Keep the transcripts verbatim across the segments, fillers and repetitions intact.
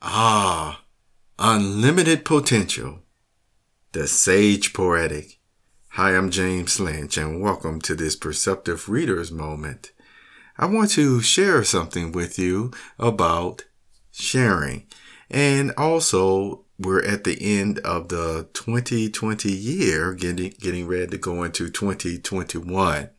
Ah, unlimited potential. The Sage Poetic. Hi, I'm James Lynch, and welcome to this Perceptive Reader's Moment. I want to share something with you about sharing. And also, we're at the end of the twenty twenty year, getting, getting ready to go into twenty twenty-one.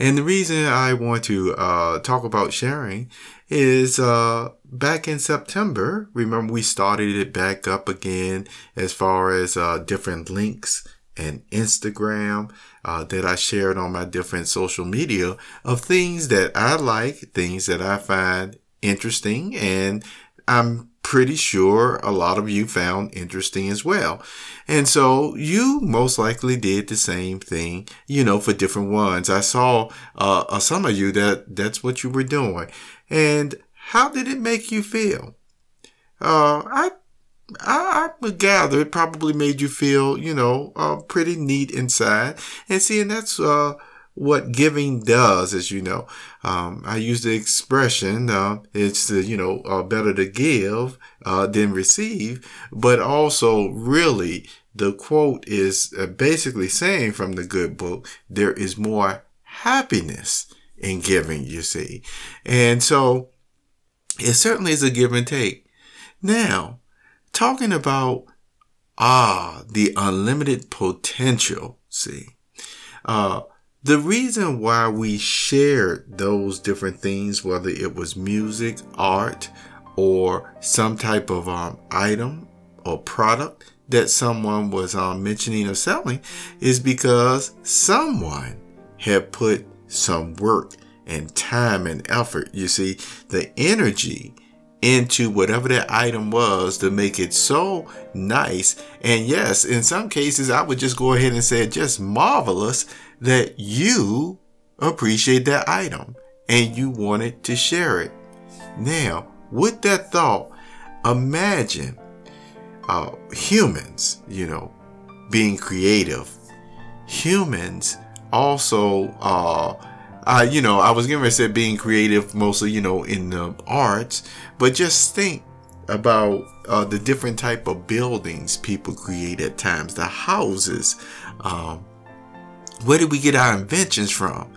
And the reason I want to uh talk about sharing is uh back in September, remember we started it back up again as far as uh different links and Instagram uh that I shared on my different social media of things that I like, things that I find interesting, and I'm pretty sure a lot of you found interesting as well. And so you most likely did the same thing, you know, for different ones. I saw uh, uh some of you that that's what you were doing. And how did it make you feel? Uh I I, I gather it probably made you feel, you know, uh pretty neat inside. And see, and that's uh what giving does, as you know. Um, I use the expression, uh, it's, uh, you know, uh, better to give uh, than receive. But also, really, the quote is uh, basically saying from the good book, there is more happiness in giving, you see. And so, it certainly is a give and take. Now, talking about, ah, the unlimited potential, see, uh, the reason why we shared those different things, whether it was music, art, or some type of um, item or product that someone was um, mentioning or selling, is because someone had put some work and time and effort, you see, the energy into whatever that item was to make it so nice. And yes, in some cases, I would just go ahead and say just marvelous that you appreciate that item and you wanted to share it. Now, with that thought, imagine uh, humans, you know, being creative. Humans also are... Uh, Uh, you know, I was going to say being creative mostly, you know, in the arts, but just think about uh, the different type of buildings people create at times, the houses. Um, where did we get our inventions from?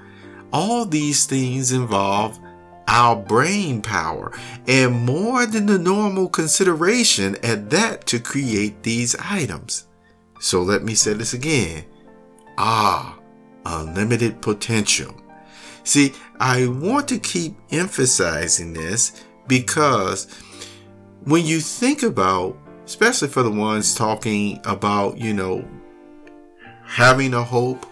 All these things involve our brain power and more than the normal consideration at that to create these items. So let me say this again. Ah, unlimited potential. See, I want to keep emphasizing this because when you think about, especially for the ones talking about, you know, having a hope,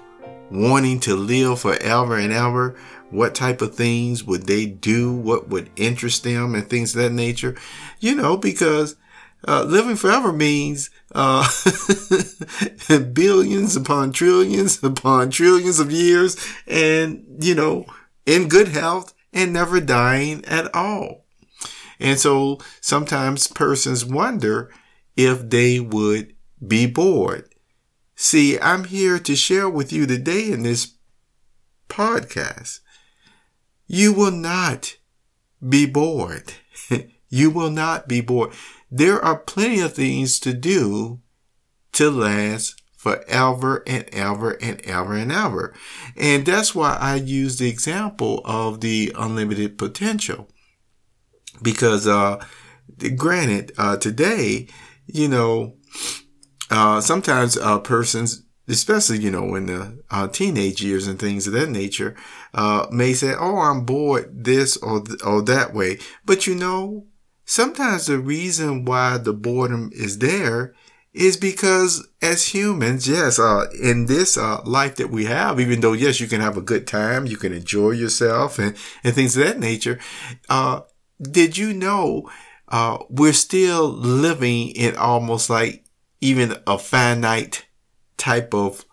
wanting to live forever and ever, what type of things would they do? What would interest them and things of that nature? You know, because uh, living forever means uh, billions upon trillions upon trillions of years and, you know, in good health and never dying at all. And so sometimes persons wonder if they would be bored. See, I'm here to share with you today in this podcast. You will not be bored. You will not be bored. There are plenty of things to do to last forever and ever and ever and ever. And that's why I use the example of the unlimited potential. Because, uh, granted, uh, today, you know, uh, sometimes, uh, persons, especially, you know, in the uh, teenage years and things of that nature, uh, may say, oh, I'm bored this or, th- or that way. But you know, sometimes the reason why the boredom is there is because as humans, yes, uh, in this uh, life that we have, even though, yes, you can have a good time, you can enjoy yourself and, and things of that nature. Uh, did you know uh, we're still living in almost like even a finite type of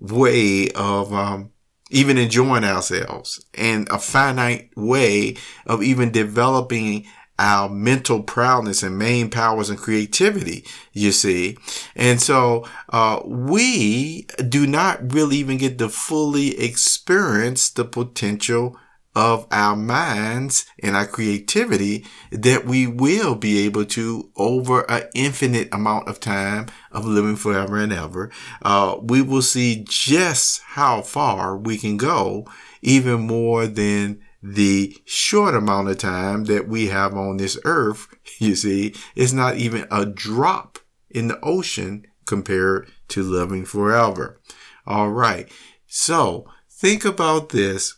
way of um even enjoying ourselves and a finite way of even developing our mental prowess and main powers and creativity, you see. And so uh we do not really even get to fully experience the potential of our minds and our creativity that we will be able to, over an infinite amount of time of living forever and ever, uh, we will see just how far we can go, even more than the short amount of time that we have on this earth. You see, it's not even a drop in the ocean compared to living forever. All right. So think about this.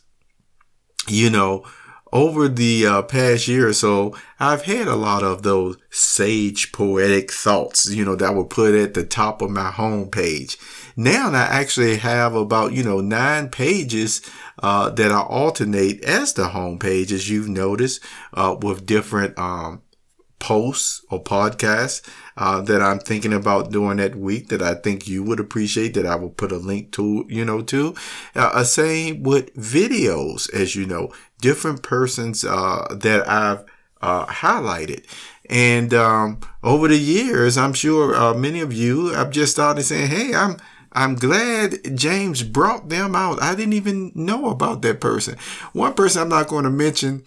You know, over the uh, past year or so, I've had a lot of those sage poetic thoughts, you know, that were put at the top of my homepage. Now I actually have about, you know, nine pages uh that I alternate as the homepage, as you've noticed, uh with different um posts or podcasts uh that I'm thinking about doing that week that I think you would appreciate, that I will put a link to, you know, to. Uh, same with videos, as you know, different persons uh that I've uh highlighted. And um over the years, I'm sure uh, many of you have just started saying, hey, I'm I'm glad James brought them out. I didn't even know about that person. One person I'm not going to mention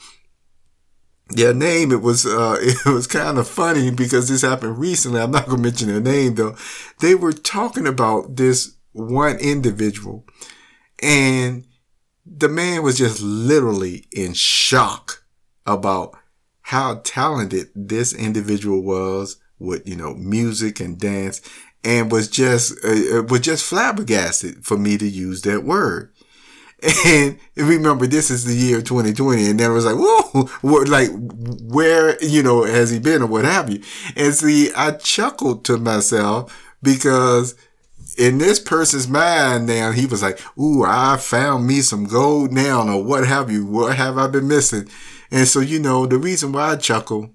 their name. It was, uh, it was kind of funny because this happened recently. I'm not going to mention their name though. They were talking about this one individual, and the man was just literally in shock about how talented this individual was with, you know, music and dance, and was just, uh, was just flabbergasted for me to use that word. And remember, this is the year twenty twenty. And then it was like, whoa, what, like, where, you know, has he been or what have you? And see, I chuckled to myself because in this person's mind now, he was like, ooh, I found me some gold now, or what have you. What have I been missing? And so, you know, the reason why I chuckle,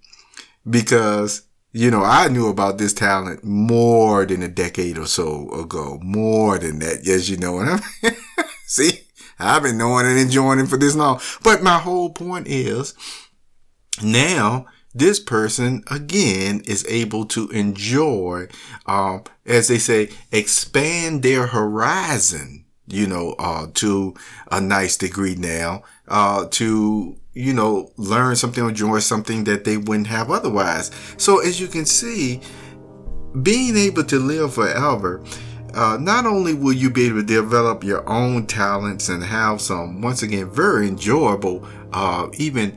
because, you know, I knew about this talent more than a decade or so ago, more than that. Yes, you know, and I'm, see, I've been knowing and enjoying it for this long. But my whole point is, now this person again is able to enjoy, um, as they say, expand their horizon, you know, uh, to a nice degree now, uh, to, you know, learn something or enjoy something that they wouldn't have otherwise. So as you can see, being able to live forever, Uh, not only will you be able to develop your own talents and have some, once again, very enjoyable, uh, even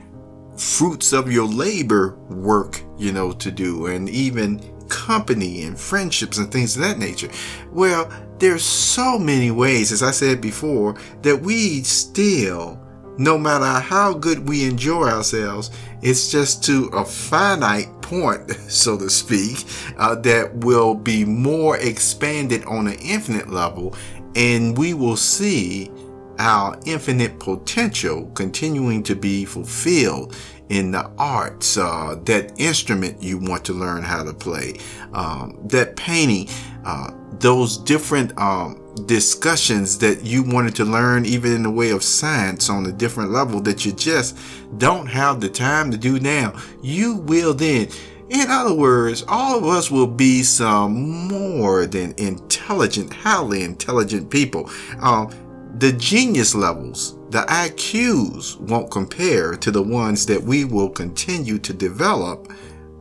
fruits of your labor work, you know, to do, and even company and friendships and things of that nature. Well, there's so many ways, as I said before, that we still, no matter how good we enjoy ourselves, it's just to a finite point, so to speak, uh, that will be more expanded on an infinite level, and we will see our infinite potential continuing to be fulfilled in the arts, uh, that instrument you want to learn how to play, um, that painting, uh, those different um, discussions that you wanted to learn, even in the way of science on a different level that you just don't have the time to do now, you will then. In other words, all of us will be some more than intelligent, highly intelligent people. Um, the genius levels, the I Qs won't compare to the ones that we will continue to develop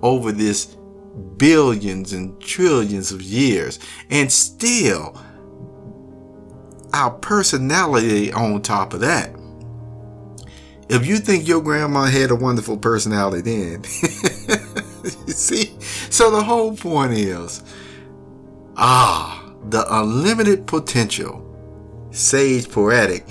over this billions and trillions of years. And still, our personality on top of that. If you think your grandma had a wonderful personality then, you see? So the whole point is, ah, the unlimited potential, sage poetic.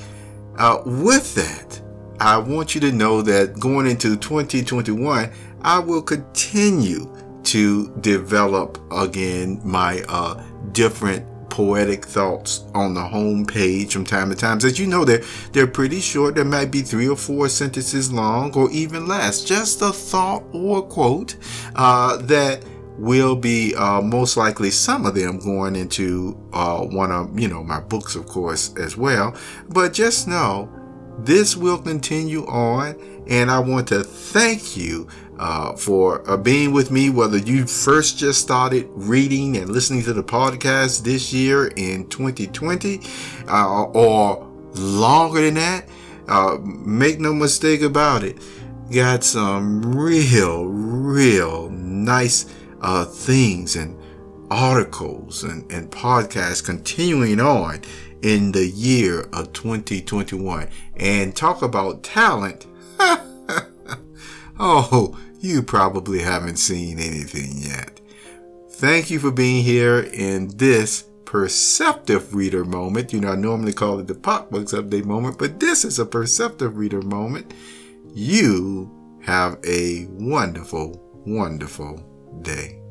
Uh, with that, I want you to know that going into twenty twenty-one, I will continue to develop again my uh, different poetic thoughts on the home page from time to time. As you know, they're, they're pretty short. There might be three or four sentences long or even less. Just a thought or a quote uh, that will be uh, most likely some of them going into uh, one of, you know, my books, of course, as well. But just know this will continue on. And I want to thank you Uh, for uh, being with me, whether you first just started reading and listening to the podcast this year in twenty twenty uh, or longer than that. Uh, make no mistake about it. Got some real, real nice uh, things and articles and, and podcasts continuing on in the year of twenty twenty-one. And talk about talent. Oh, you probably haven't seen anything yet. Thank you for being here in this perceptive reader moment. You know, I normally call it the Pop Books Update moment, but this is a perceptive reader moment. You have a wonderful, wonderful day.